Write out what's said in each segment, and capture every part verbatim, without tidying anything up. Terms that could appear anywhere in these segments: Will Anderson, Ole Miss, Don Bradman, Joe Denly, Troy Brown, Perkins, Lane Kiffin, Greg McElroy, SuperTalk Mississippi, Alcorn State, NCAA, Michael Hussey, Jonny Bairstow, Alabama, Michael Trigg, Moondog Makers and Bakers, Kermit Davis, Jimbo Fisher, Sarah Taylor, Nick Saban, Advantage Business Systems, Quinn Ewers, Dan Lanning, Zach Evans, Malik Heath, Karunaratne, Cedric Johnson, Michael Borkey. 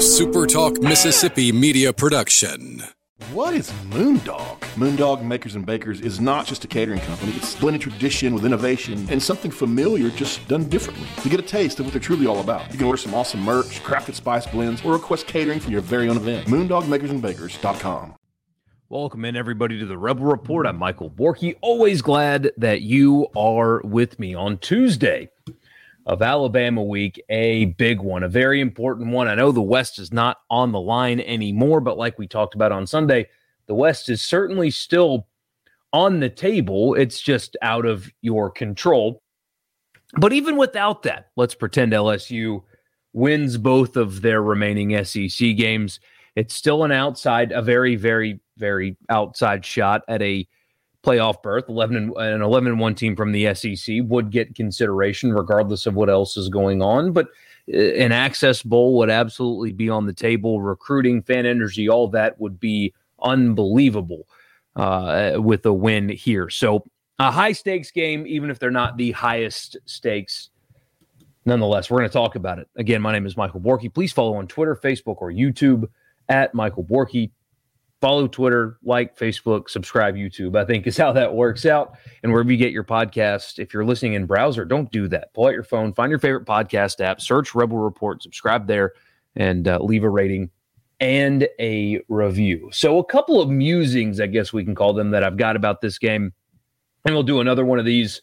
SuperTalk Mississippi media production. What is Moondog? Moondog Makers and Bakers is not just a catering company. It's blended tradition with innovation and something familiar just done differently. To get a taste of what they're truly all about, you can order some awesome merch, crafted spice blends, or request catering for your very own event. Moondog Makers and Bakers dot com. Welcome in, everybody, to the Rebel Report. I'm Michael Borkey. Always glad that you are with me on Tuesday of Alabama week, a big one, a very important one. I know the West is not on the line anymore, but like we talked about on Sunday, the West is certainly still on the table. It's just out of your control. But even without that, let's pretend L S U wins both of their remaining S E C games. It's still an outside, a very, very, very outside shot at a playoff berth. eleven and, an eleven and one team from the S E C would get consideration regardless of what else is going on, but an Access Bowl would absolutely be on the table. Recruiting, fan energy, all that would be unbelievable uh, with a win here. So a high stakes game, even if they're not the highest stakes. Nonetheless, we're going to talk about it. Again, my name is Michael Borkey. Please follow on Twitter, Facebook, or YouTube at Michael Borkey. Follow Twitter, like Facebook, subscribe YouTube, I think is how that works out. And wherever you get your podcast, if you're listening in browser, don't do that. Pull out your phone, find your favorite podcast app, search Rebel Report, subscribe there, and uh, leave a rating and a review. So a couple of musings, I guess we can call them, that I've got about this game. And we'll do another one of these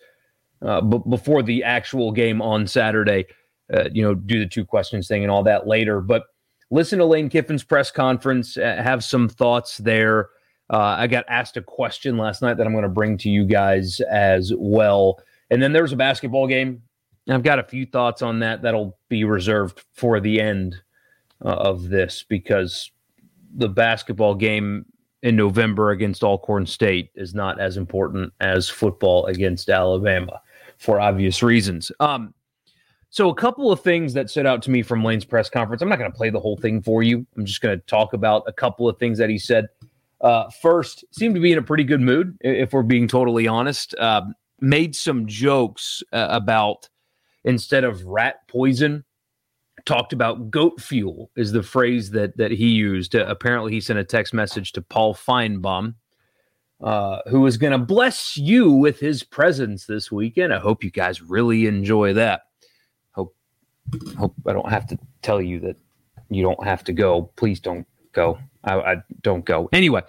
uh, b- before the actual game on Saturday. Uh, you know, do the two questions thing and all that later. But listen to Lane Kiffin's press conference, uh, have some thoughts there. Uh, I got asked a question last night that I'm going to bring to you guys as well. And then there was a basketball game. I've got a few thoughts on that. That'll be reserved for the end uh, of this, because the basketball game in November against Alcorn State is not as important as football against Alabama for obvious reasons. Um, So a couple of things that stood out to me from Lane's press conference. I'm not going to play the whole thing for you. I'm just going to talk about a couple of things that he said. Uh, first, seemed to be in a pretty good mood, if we're being totally honest. Uh, made some jokes uh, about, instead of rat poison, talked about goat fuel is the phrase that that he used. Uh, apparently, he sent a text message to Paul Feinbaum, uh, who is going to bless you with his presence this weekend. I hope you guys really enjoy that. Hope I don't have to tell you that you don't have to go. Please don't go. I, I don't go. Anyway,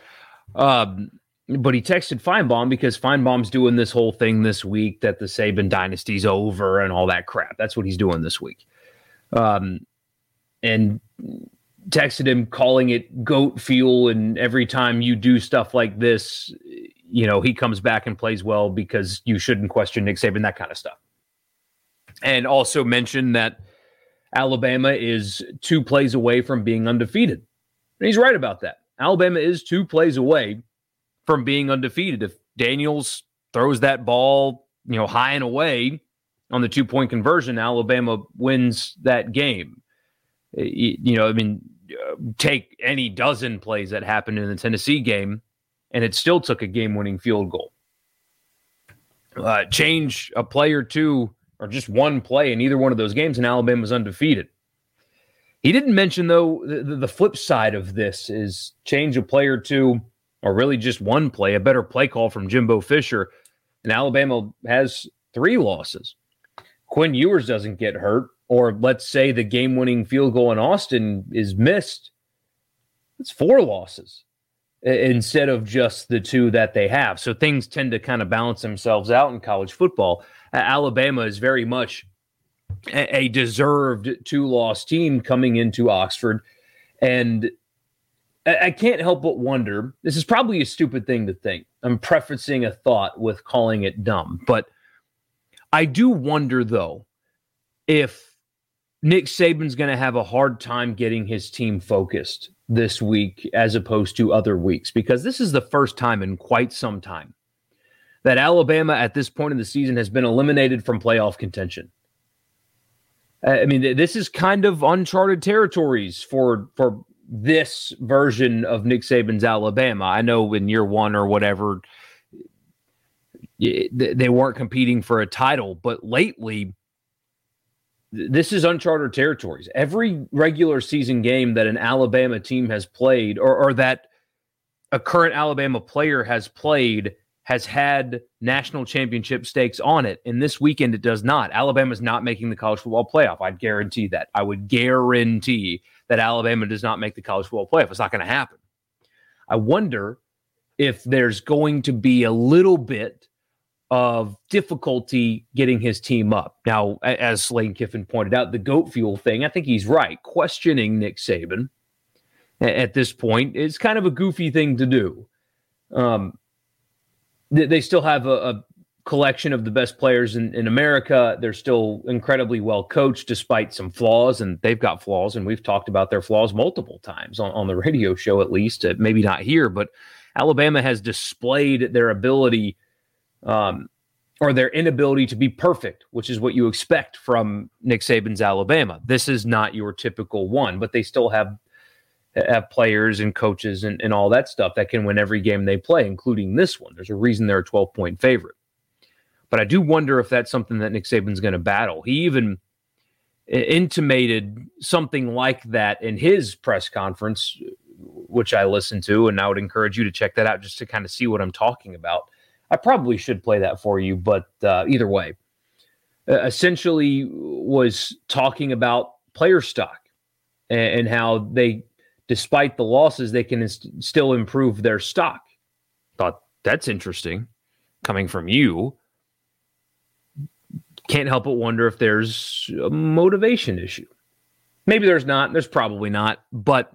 um, but he texted Feinbaum because Feinbaum's doing this whole thing this week that the Saban dynasty's over and all that crap. That's what he's doing this week. Um, and texted him calling it goat fuel. And every time you do stuff like this, you know, he comes back and plays well because you shouldn't question Nick Saban, that kind of stuff. And also mentioned that Alabama is two plays away from being undefeated. And he's right about that. Alabama is two plays away from being undefeated. If Daniels throws that ball, you know, high and away on the two-point conversion, Alabama wins that game. You know, I mean, take any dozen plays that happened in the Tennessee game, and it still took a game-winning field goal. Uh, change a play or two, or just one play in either one of those games, and Alabama was undefeated. He didn't mention, though, the, the flip side of this is change a play or two, or really just one play, a better play call from Jimbo Fisher, and Alabama has three losses. Quinn Ewers doesn't get hurt, or let's say the game-winning field goal in Austin is missed. It's four losses instead of just the two that they have. So things tend to kind of balance themselves out in college football. Uh, Alabama is very much a, a deserved two-loss team coming into Oxford. And I, I can't help but wonder, this is probably a stupid thing to think. I'm prefacing a thought with calling it dumb. But I do wonder, though, if Nick Saban's going to have a hard time getting his team focused this week as opposed to other weeks, because this is the first time in quite some time that Alabama at this point in the season has been eliminated from playoff contention. I mean, this is kind of uncharted territories for for this version of Nick Saban's Alabama. I know in year one or whatever, they weren't competing for a title, but lately this is uncharted territories. Every regular season game that an Alabama team has played, or, or that a current Alabama player has played, has had national championship stakes on it. And this weekend, it does not. Alabama's not making the college football playoff. I'd guarantee that. I would guarantee that Alabama does not make the college football playoff. It's not going to happen. I wonder if there's going to be a little bit of difficulty getting his team up. Now, as Lane Kiffin pointed out, the goat fuel thing, I think he's right. Questioning Nick Saban at this point is kind of a goofy thing to do. Um, they still have a, a collection of the best players in, in America. They're still incredibly well coached despite some flaws, and they've got flaws, and we've talked about their flaws multiple times on, on the radio show, at least, uh, maybe not here, but Alabama has displayed their ability um, or their inability to be perfect, which is what you expect from Nick Saban's Alabama. This is not your typical one, but they still have, have players and coaches and, and all that stuff that can win every game they play, including this one. There's a reason they're a twelve-point favorite. But I do wonder if that's something that Nick Saban's going to battle. He even intimated something like that in his press conference, which I listened to, and I would encourage you to check that out just to kind of see what I'm talking about. I probably should play that for you, but uh, either way, uh, essentially was talking about player stock and, and how they, despite the losses, they can inst- still improve their stock. Thought that's interesting coming from you. Can't help but wonder if there's a motivation issue. Maybe there's not. There's probably not, but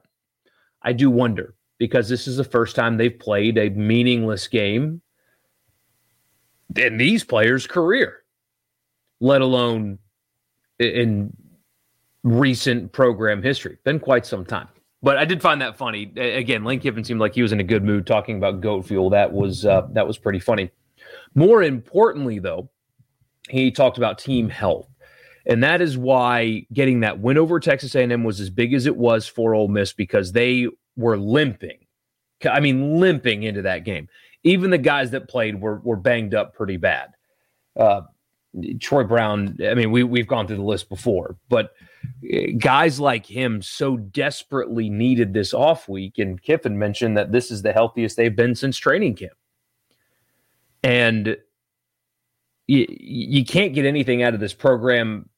I do wonder, because this is the first time they've played a meaningless game in these players' career, let alone in recent program history. Been quite some time. But I did find that funny. Again, Lane Kiffin seemed like he was in a good mood talking about goat fuel. That was uh, that was pretty funny. More importantly, though, he talked about team health. And that is why getting that win over Texas A and M was as big as it was for Ole Miss, because they were limping. I mean, limping into that game. Even the guys that played were were banged up pretty bad. Uh, Troy Brown, I mean, we, we've gone through the list before, but guys like him so desperately needed this off week, and Kiffin mentioned that this is the healthiest they've been since training camp. And you, you can't get anything out of this program.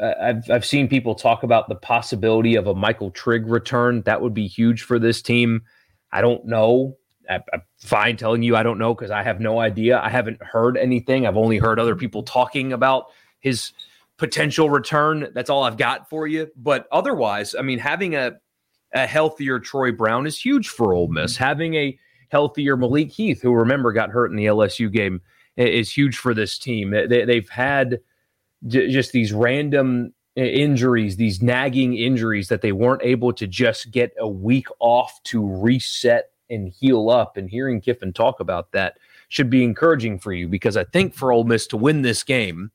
I've I've seen people talk about the possibility of a Michael Trigg return. That would be huge for this team. I don't know. I, I'm fine telling you I don't know, because I have no idea. I haven't heard anything. I've only heard other people talking about his potential return. That's all I've got for you. But otherwise, I mean, having a, a healthier Troy Brown is huge for Ole Miss. Having a healthier Malik Heath, who, remember, got hurt in the L S U game, is huge for this team. They, they've had j- just these random injuries, these nagging injuries that they weren't able to just get a week off to reset and heal up. And hearing Kiffin talk about that should be encouraging for you, because I think for Ole Miss to win this game,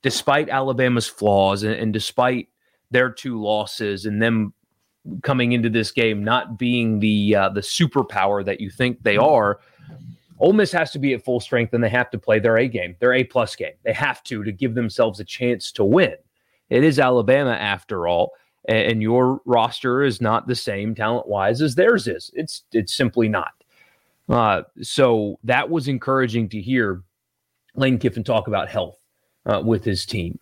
despite Alabama's flaws and, and despite their two losses and them coming into this game not being the uh, the superpower that you think they are, Ole Miss has to be at full strength, and they have to play their A game, their A-plus game. They have to, to give themselves a chance to win. It is Alabama, after all, and your roster is not the same talent-wise as theirs is. It's it's simply not. Uh, so that was encouraging to hear Lane Kiffin talk about health uh, with his team,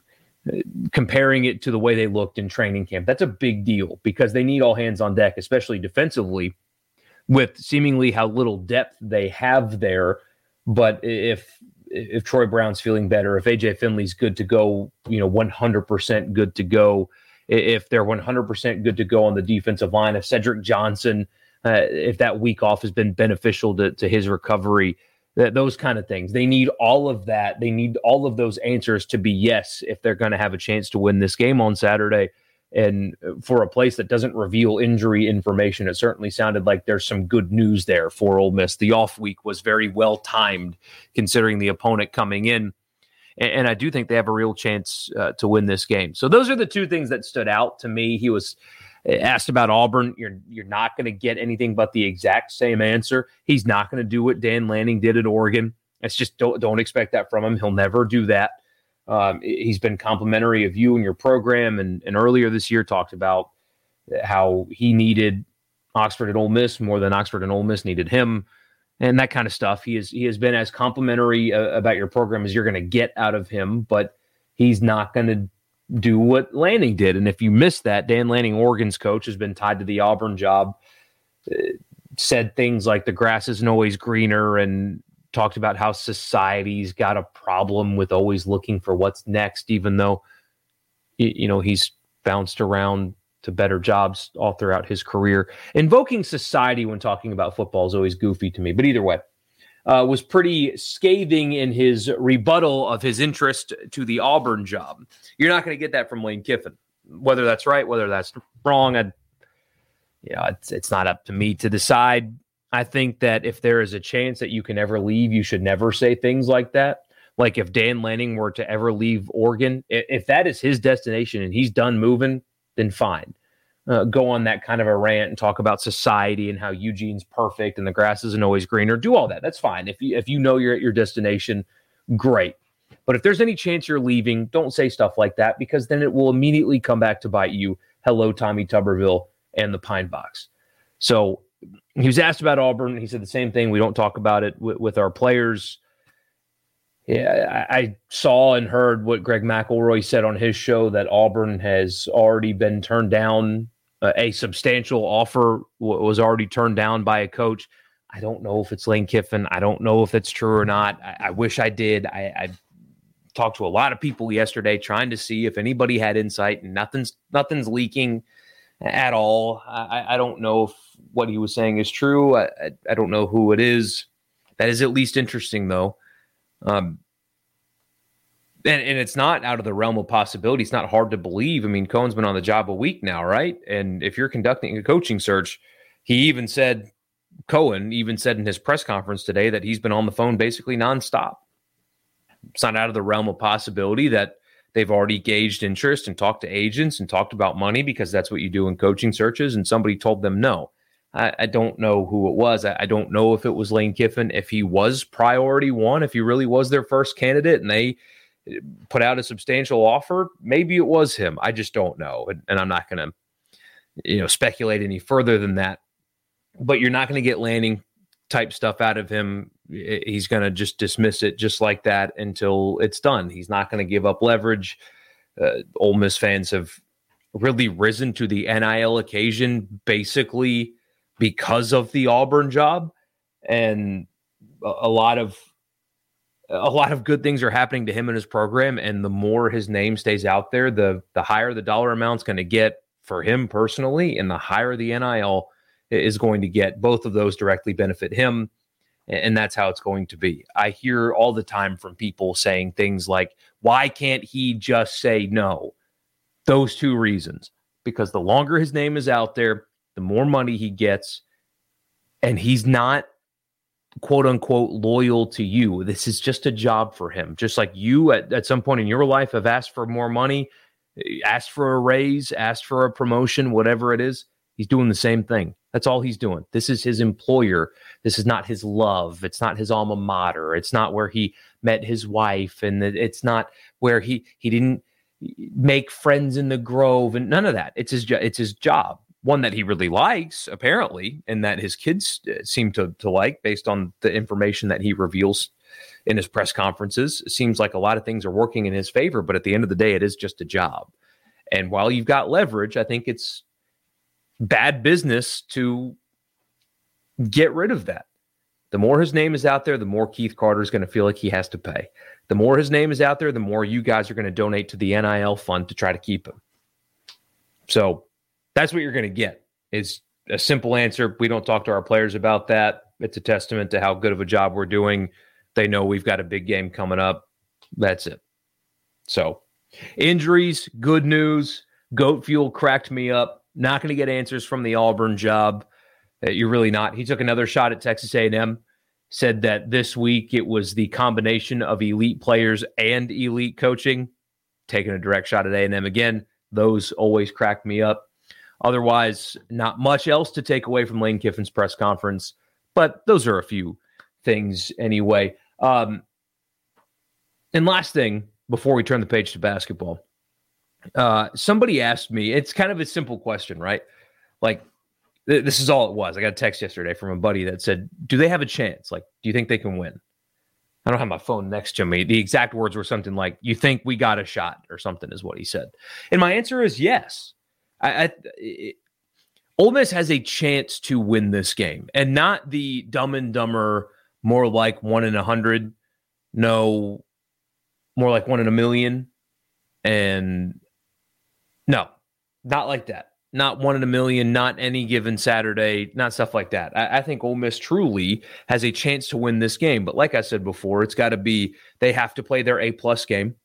uh, comparing it to the way they looked in training camp. That's a big deal, because they need all hands on deck, especially defensively, with seemingly how little depth they have there. But if if Troy Brown's feeling better, if A J Finley's good to go, you know, one hundred percent good to go, if they're one hundred percent good to go on the defensive line, if Cedric Johnson, uh, if that week off has been beneficial to, to his recovery, that those kind of things. They need all of that. They need all of those answers to be yes if they're going to have a chance to win this game on Saturday. And for a place that doesn't reveal injury information, it certainly sounded like there's some good news there for Ole Miss. The off week was very well timed, considering the opponent coming in. And, and I do think they have a real chance uh, to win this game. So those are the two things that stood out to me. He was asked about Auburn. You're, you're not going to get anything but the exact same answer. He's not going to do what Dan Lanning did at Oregon. It's just don't, don't expect that from him. He'll never do that. Um, he's been complimentary of you and your program, and, and earlier this year talked about how he needed Oxford and Ole Miss more than Oxford and Ole Miss needed him, and that kind of stuff. He is he has been as complimentary uh, about your program as you're going to get out of him, but he's not going to do what Lanning did. And if you missed that, Dan Lanning, Oregon's coach, has been tied to the Auburn job, uh, said things like the grass isn't always greener, and talked about how society's got a problem with always looking for what's next, even though, you know, he's bounced around to better jobs all throughout his career. Invoking society when talking about football is always goofy to me, but either way, uh, was pretty scathing in his rebuttal of his interest to the Auburn job. You're not going to get that from Lane Kiffin, whether that's right, whether that's wrong. I, you know, it's, it's not up to me to decide. I think that if there is a chance that you can ever leave, you should never say things like that. Like if Dan Lanning were to ever leave Oregon, if that is his destination and he's done moving, then fine. Uh, go on that kind of a rant and talk about society and how Eugene's perfect and the grass isn't always greener. Do all that. That's fine. If you, if you know you're at your destination, great. But if there's any chance you're leaving, don't say stuff like that, because then it will immediately come back to bite you. Hello, Tommy Tuberville and the Pine Box. So he was asked about Auburn. He said the same thing. We don't talk about it w- with our players. Yeah, I, I saw and heard what Greg McElroy said on his show, that Auburn has already been turned down. Uh, a substantial offer w- was already turned down by a coach. I don't know if it's Lane Kiffin. I don't know if that's true or not. I, I wish I did. I, I talked to a lot of people yesterday trying to see if anybody had insight, and nothing's nothing's leaking at all. I, I don't know if what he was saying is true. I, I, I don't know who it is. That is at least interesting, though. Um, and, and it's not out of the realm of possibility. It's not hard to believe. I mean, Cohen's been on the job a week now, right? And if you're conducting a coaching search, he even said, Cohen even said in his press conference today that he's been on the phone basically nonstop. It's not out of the realm of possibility that they've already gauged interest and talked to agents and talked about money, because that's what you do in coaching searches. And somebody told them no. I don't know who it was. I don't know if it was Lane Kiffin, if he was priority one, if he really was their first candidate and they put out a substantial offer. Maybe it was him. I just don't know. And, and I'm not going to, you know, speculate any further than that. But you're not going to get Lanning type stuff out of him. He's going to just dismiss it just like that until it's done. He's not going to give up leverage. Uh, Ole Miss fans have really risen to the N I L occasion, basically, because of the Auburn job, and a lot of a lot of good things are happening to him and his program. And the more his name stays out there, the the higher the dollar amount's going to get for him personally, and the higher the N I L is going to get. Both of those directly benefit him, and that's how it's going to be. I hear all the time from people saying things like, why can't he just say no? Those two reasons. Because the longer his name is out there, the more money he gets, and he's not, quote unquote, loyal to you. This is just a job for him. Just like you at, at some point in your life have asked for more money, asked for a raise, asked for a promotion, whatever it is, he's doing the same thing. That's all he's doing. This is his employer. This is not his love. It's not his alma mater. It's not where he met his wife, and it's not where he, he didn't make friends in the Grove, and none of that. It's his, it's his job. One that he really likes, apparently, and that his kids seem to to like based on the information that he reveals in his press conferences. It seems like a lot of things are working in his favor, but at the end of the day, it is just a job. And while you've got leverage, I think it's bad business to get rid of that. The more his name is out there, the more Keith Carter is going to feel like he has to pay. The more his name is out there, the more you guys are going to donate to the N I L fund to try to keep him. So that's what you're going to get. It's a simple answer. We don't talk to our players about that. It's a testament to how good of a job we're doing. They know we've got a big game coming up. That's it. So injuries, good news. Goat Fuel cracked me up. Not going to get answers from the Auburn job. You're really not. He took another shot at Texas A and M. Said that this week it was the combination of elite players and elite coaching. Taking a direct shot at A and M again. Those always crack me up. Otherwise, not much else to take away from Lane Kiffin's press conference, but those are a few things anyway. Um, and last thing, before we turn the page to basketball. Uh, somebody asked me, it's kind of a simple question, right? Like, th- this is all it was. I got a text yesterday from a buddy that said, do they have a chance? Like, do you think they can win? I don't have my phone next to me. The exact words were something like, you think we got a shot or something is what he said. And my answer is yes. I, I it, Ole Miss has a chance to win this game, and not the dumb and dumber, more like one in a hundred. No, more like one in a million. And no, not like that. Not one in a million, not any given Saturday, not stuff like that. I, I think Ole Miss truly has a chance to win this game. But like I said before, it's got to be, they have to play their A-plus game.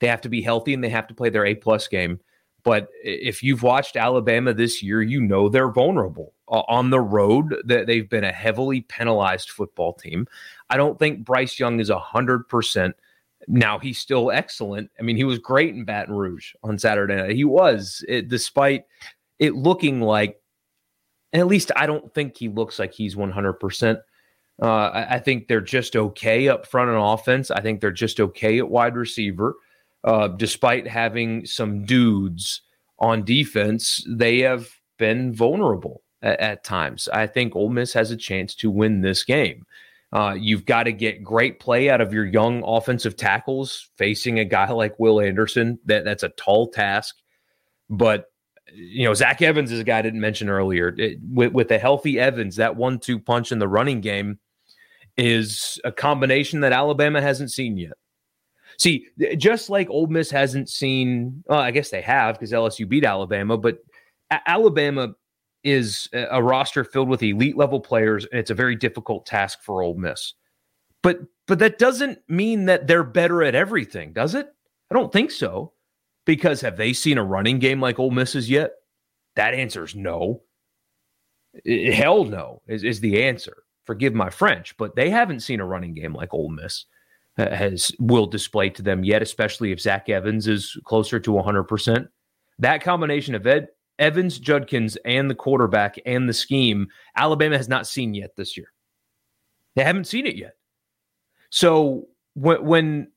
They have to be healthy, and they have to play their A-plus game. But if you've watched Alabama this year, you know they're vulnerable. Uh, on the road, that they've been a heavily penalized football team. I don't think Bryce Young is one hundred percent. Now, he's still excellent. I mean, he was great in Baton Rouge on Saturday night. He was, it, despite... it looking like, and at least I don't think he looks like he's one hundred percent. Uh, I, I think they're just okay up front on offense. I think they're just okay at wide receiver. Uh, despite having some dudes on defense, they have been vulnerable at, at times. I think Ole Miss has a chance to win this game. Uh, you've got to get great play out of your young offensive tackles facing a guy like Will Anderson. That That's a tall task, but you know, Zach Evans is a guy I didn't mention earlier. It, with, with a healthy Evans, that one two punch in the running game is a combination that Alabama hasn't seen yet. See, just like Ole Miss hasn't seen, well, I guess they have because L S U beat Alabama, but a- Alabama is a roster filled with elite-level players, and it's a very difficult task for Ole Miss. But, but that doesn't mean that they're better at everything, does it? I don't think so. Because have they seen a running game like Ole Miss's yet? That answer is no. It, hell no is, is the answer. Forgive my French, but they haven't seen a running game like Ole Miss uh, has will display to them yet, especially if Zach Evans is closer to one hundred percent. That combination of Ed, Evans, Judkins, and the quarterback and the scheme, Alabama has not seen yet this year. They haven't seen it yet. So when... when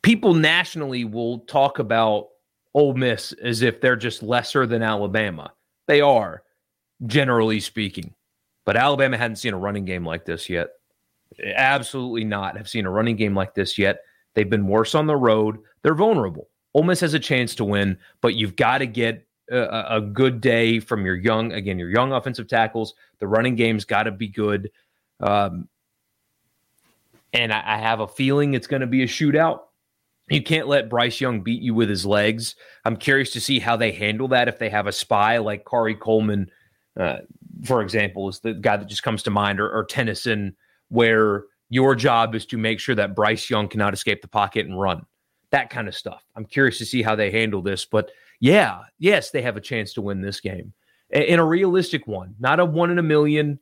people nationally will talk about Ole Miss as if they're just lesser than Alabama. They are, generally speaking. But Alabama hadn't seen a running game like this yet. Absolutely not have seen a running game like this yet. They've been worse on the road. They're vulnerable. Ole Miss has a chance to win, but you've got to get a, a good day from your young, again, your young offensive tackles. The running game's got to be good. Um, and I, I have a feeling it's going to be a shootout. You can't let Bryce Young beat you with his legs. I'm curious to see how they handle that if they have a spy like Kari Coleman, uh, for example, is the guy that just comes to mind, or, or Tennyson, where your job is to make sure that Bryce Young cannot escape the pocket and run. That kind of stuff. I'm curious to see how they handle this. But, yeah, yes, they have a chance to win this game. A- and a realistic one, not a one in a million,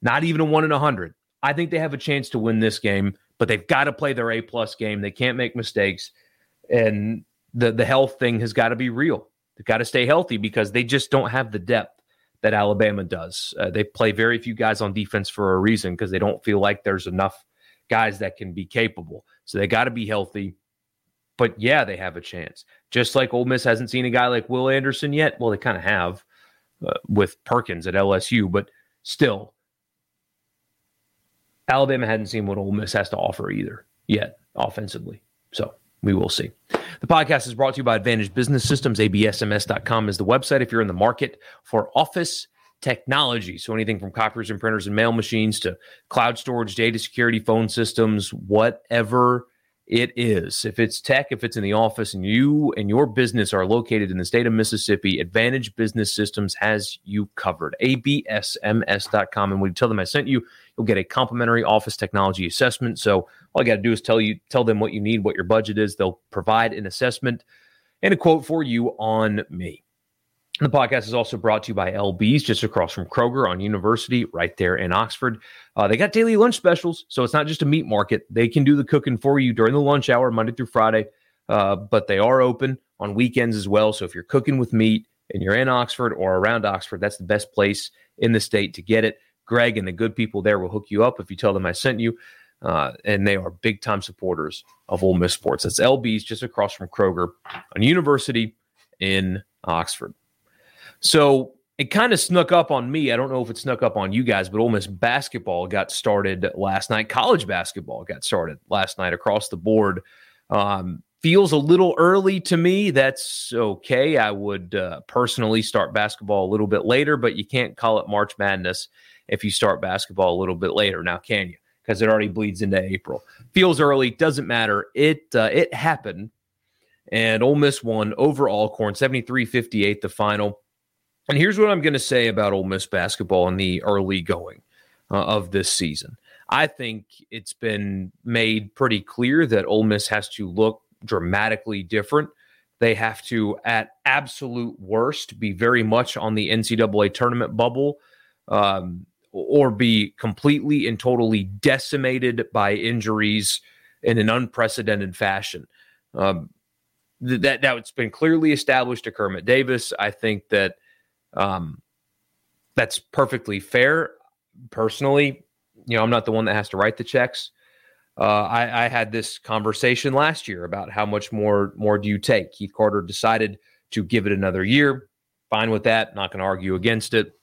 not even a one in a hundred. I think they have a chance to win this game. But they've got to play their A-plus game. They can't make mistakes. And the, the health thing has got to be real. They've got to stay healthy because they just don't have the depth that Alabama does. Uh, they play very few guys on defense for a reason because they don't feel like there's enough guys that can be capable. So they got to be healthy. But, yeah, they have a chance. Just like Ole Miss hasn't seen a guy like Will Anderson yet. Well, they kind of have uh, with Perkins at L S U, but still. Alabama hadn't seen what Ole Miss has to offer either yet offensively. So we will see. The podcast is brought to you by Advantage Business Systems. A B S M S dot com is the website if you're in the market for office technology. So anything from copiers and printers and mail machines to cloud storage, data security, phone systems, whatever it is. If it's tech, if it's in the office, and you and your business are located in the state of Mississippi, Advantage Business Systems has you covered. A B S M S dot com. And when you tell them I sent you, you'll get a complimentary office technology assessment. So all you got to do is tell you, tell them what you need, what your budget is. They'll provide an assessment and a quote for you on me. The podcast is also brought to you by L B's, just across from Kroger on University, right there in Oxford. Uh, they got daily lunch specials, so it's not just a meat market. They can do the cooking for you during the lunch hour, Monday through Friday, uh, but they are open on weekends as well. So if you're cooking with meat and you're in Oxford or around Oxford, that's the best place in the state to get it. Greg and the good people there will hook you up if you tell them I sent you. Uh, and they are big-time supporters of Ole Miss sports. That's L B's, just across from Kroger, on University in Oxford. So it kind of snuck up on me. I don't know if it snuck up on you guys, but Ole Miss basketball got started last night. College basketball got started last night across the board. Um, feels a little early to me. That's okay. I would uh, personally start basketball a little bit later, but you can't call it March Madness if you start basketball a little bit later. Now, can you? Because it already bleeds into April. Feels early, doesn't matter. It uh, it happened, and Ole Miss won over Alcorn, seventy-three fifty-eight, the final. And here's what I'm going to say about Ole Miss basketball in the early going uh, of this season. I think it's been made pretty clear that Ole Miss has to look dramatically different. They have to, at absolute worst, be very much on the N C double A tournament bubble, um, or be completely and totally decimated by injuries in an unprecedented fashion. Um, that now it's been clearly established to Kermit Davis. I think that um, that's perfectly fair. Personally, you know, I'm not the one that has to write the checks. Uh, I, I had this conversation last year about how much more more do you take? Keith Carter decided to give it another year. Fine with that. Not going to argue against it.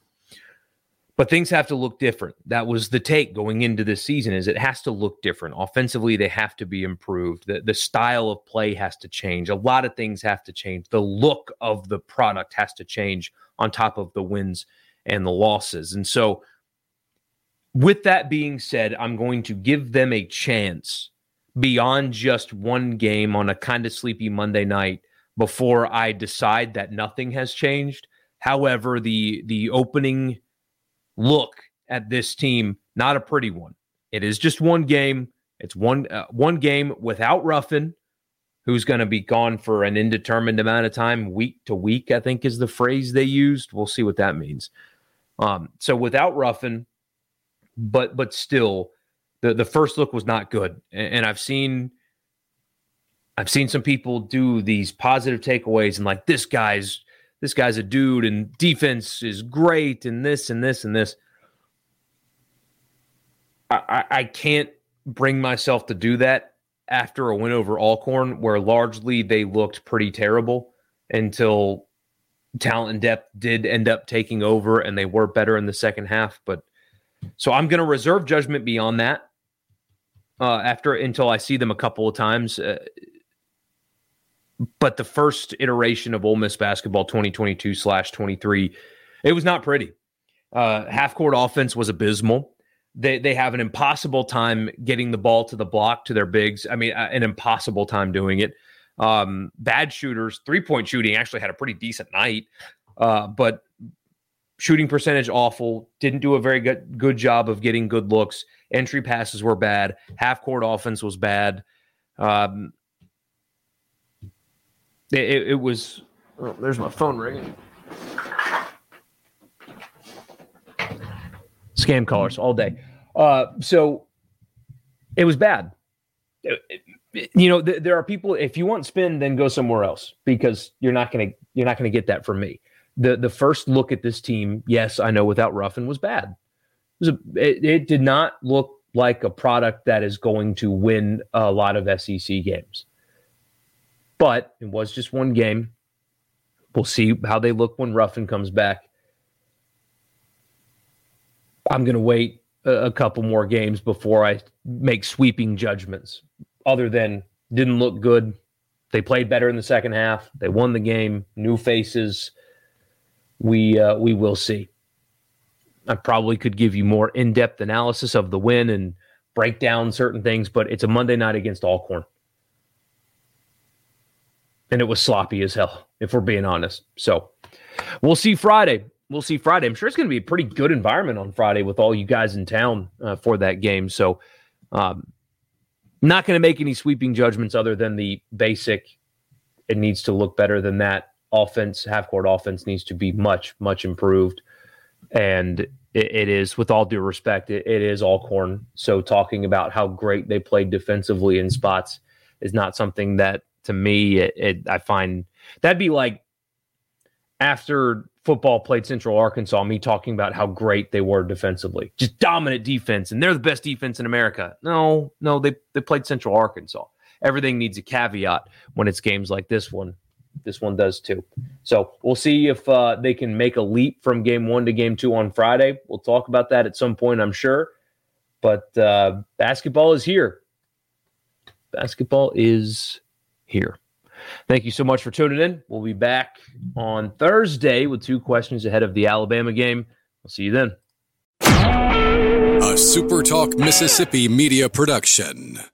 But things have to look different. That was the take going into this season, is it has to look different. Offensively, they have to be improved. The, the style of play has to change. A lot of things have to change. The look of the product has to change on top of the wins and the losses. And so with that being said, I'm going to give them a chance beyond just one game on a kind of sleepy Monday night before I decide that nothing has changed. However, the the opening look at this team, not a pretty one. It is just one game. It's one uh, one game without Ruffin, who's going to be gone for an indeterminate amount of time, week to week, I think is the phrase they used. We'll see what that means. Um, so without Ruffin, but but still, the, the first look was not good. And, and I've seen I've seen some people do these positive takeaways and like, this guy's This guy's a dude, and defense is great, and this and this and this. I, I, I can't bring myself to do that after a win over Alcorn, where largely they looked pretty terrible until talent and depth did end up taking over, and they were better in the second half. But so I'm going to reserve judgment beyond that uh, after until I see them a couple of times. Uh, But the first iteration of Ole Miss basketball twenty twenty-two slash twenty-three, it was not pretty. Uh, half-court offense was abysmal. They they have an impossible time getting the ball to the block, to their bigs. I mean, an impossible time doing it. Um, bad shooters. Three-point shooting actually had a pretty decent night, uh, but shooting percentage awful. Didn't do a very good, good job of getting good looks. Entry passes were bad. Half-court offense was bad. Um It, it was. Oh, there's my phone ringing. Scam callers all day. Uh, so it was bad. It, it, you know, th- there are people. If you want spin, then go somewhere else, because you're not gonna you're not gonna get that from me. the The first look at this team, yes, I know, without Ruffin was bad. It was a, it, it did not look like a product that is going to win a lot of S E C games. But it was just one game. We'll see how they look when Ruffin comes back. I'm going to wait a, a couple more games before I make sweeping judgments. Other than didn't look good. They played better in the second half. They won the game. New faces. We, uh, we will see. I probably could give you more in-depth analysis of the win and break down certain things, but it's a Monday night against Alcorn. And it was sloppy as hell, if we're being honest. So we'll see Friday. We'll see Friday. I'm sure it's going to be a pretty good environment on Friday with all you guys in town uh, for that game. So um, not going to make any sweeping judgments other than the basic. It needs to look better than that. Offense, half-court offense needs to be much, much improved. And it, it is, with all due respect, it, it is Alcorn. So talking about how great they played defensively in spots is not something that, to me, it, it, I find that'd be like after football played Central Arkansas, me talking about how great they were defensively, just dominant defense, and they're the best defense in America. No, no, they they played Central Arkansas. Everything needs a caveat when it's games like this one. This one does too. So we'll see if uh, they can make a leap from game one to game two on Friday. We'll talk about that at some point, I'm sure. But uh, basketball is here. Basketball is here. Thank you so much for tuning in. We'll be back on Thursday with two questions ahead of the Alabama game. We'll see you then. A SuperTalk Mississippi media production.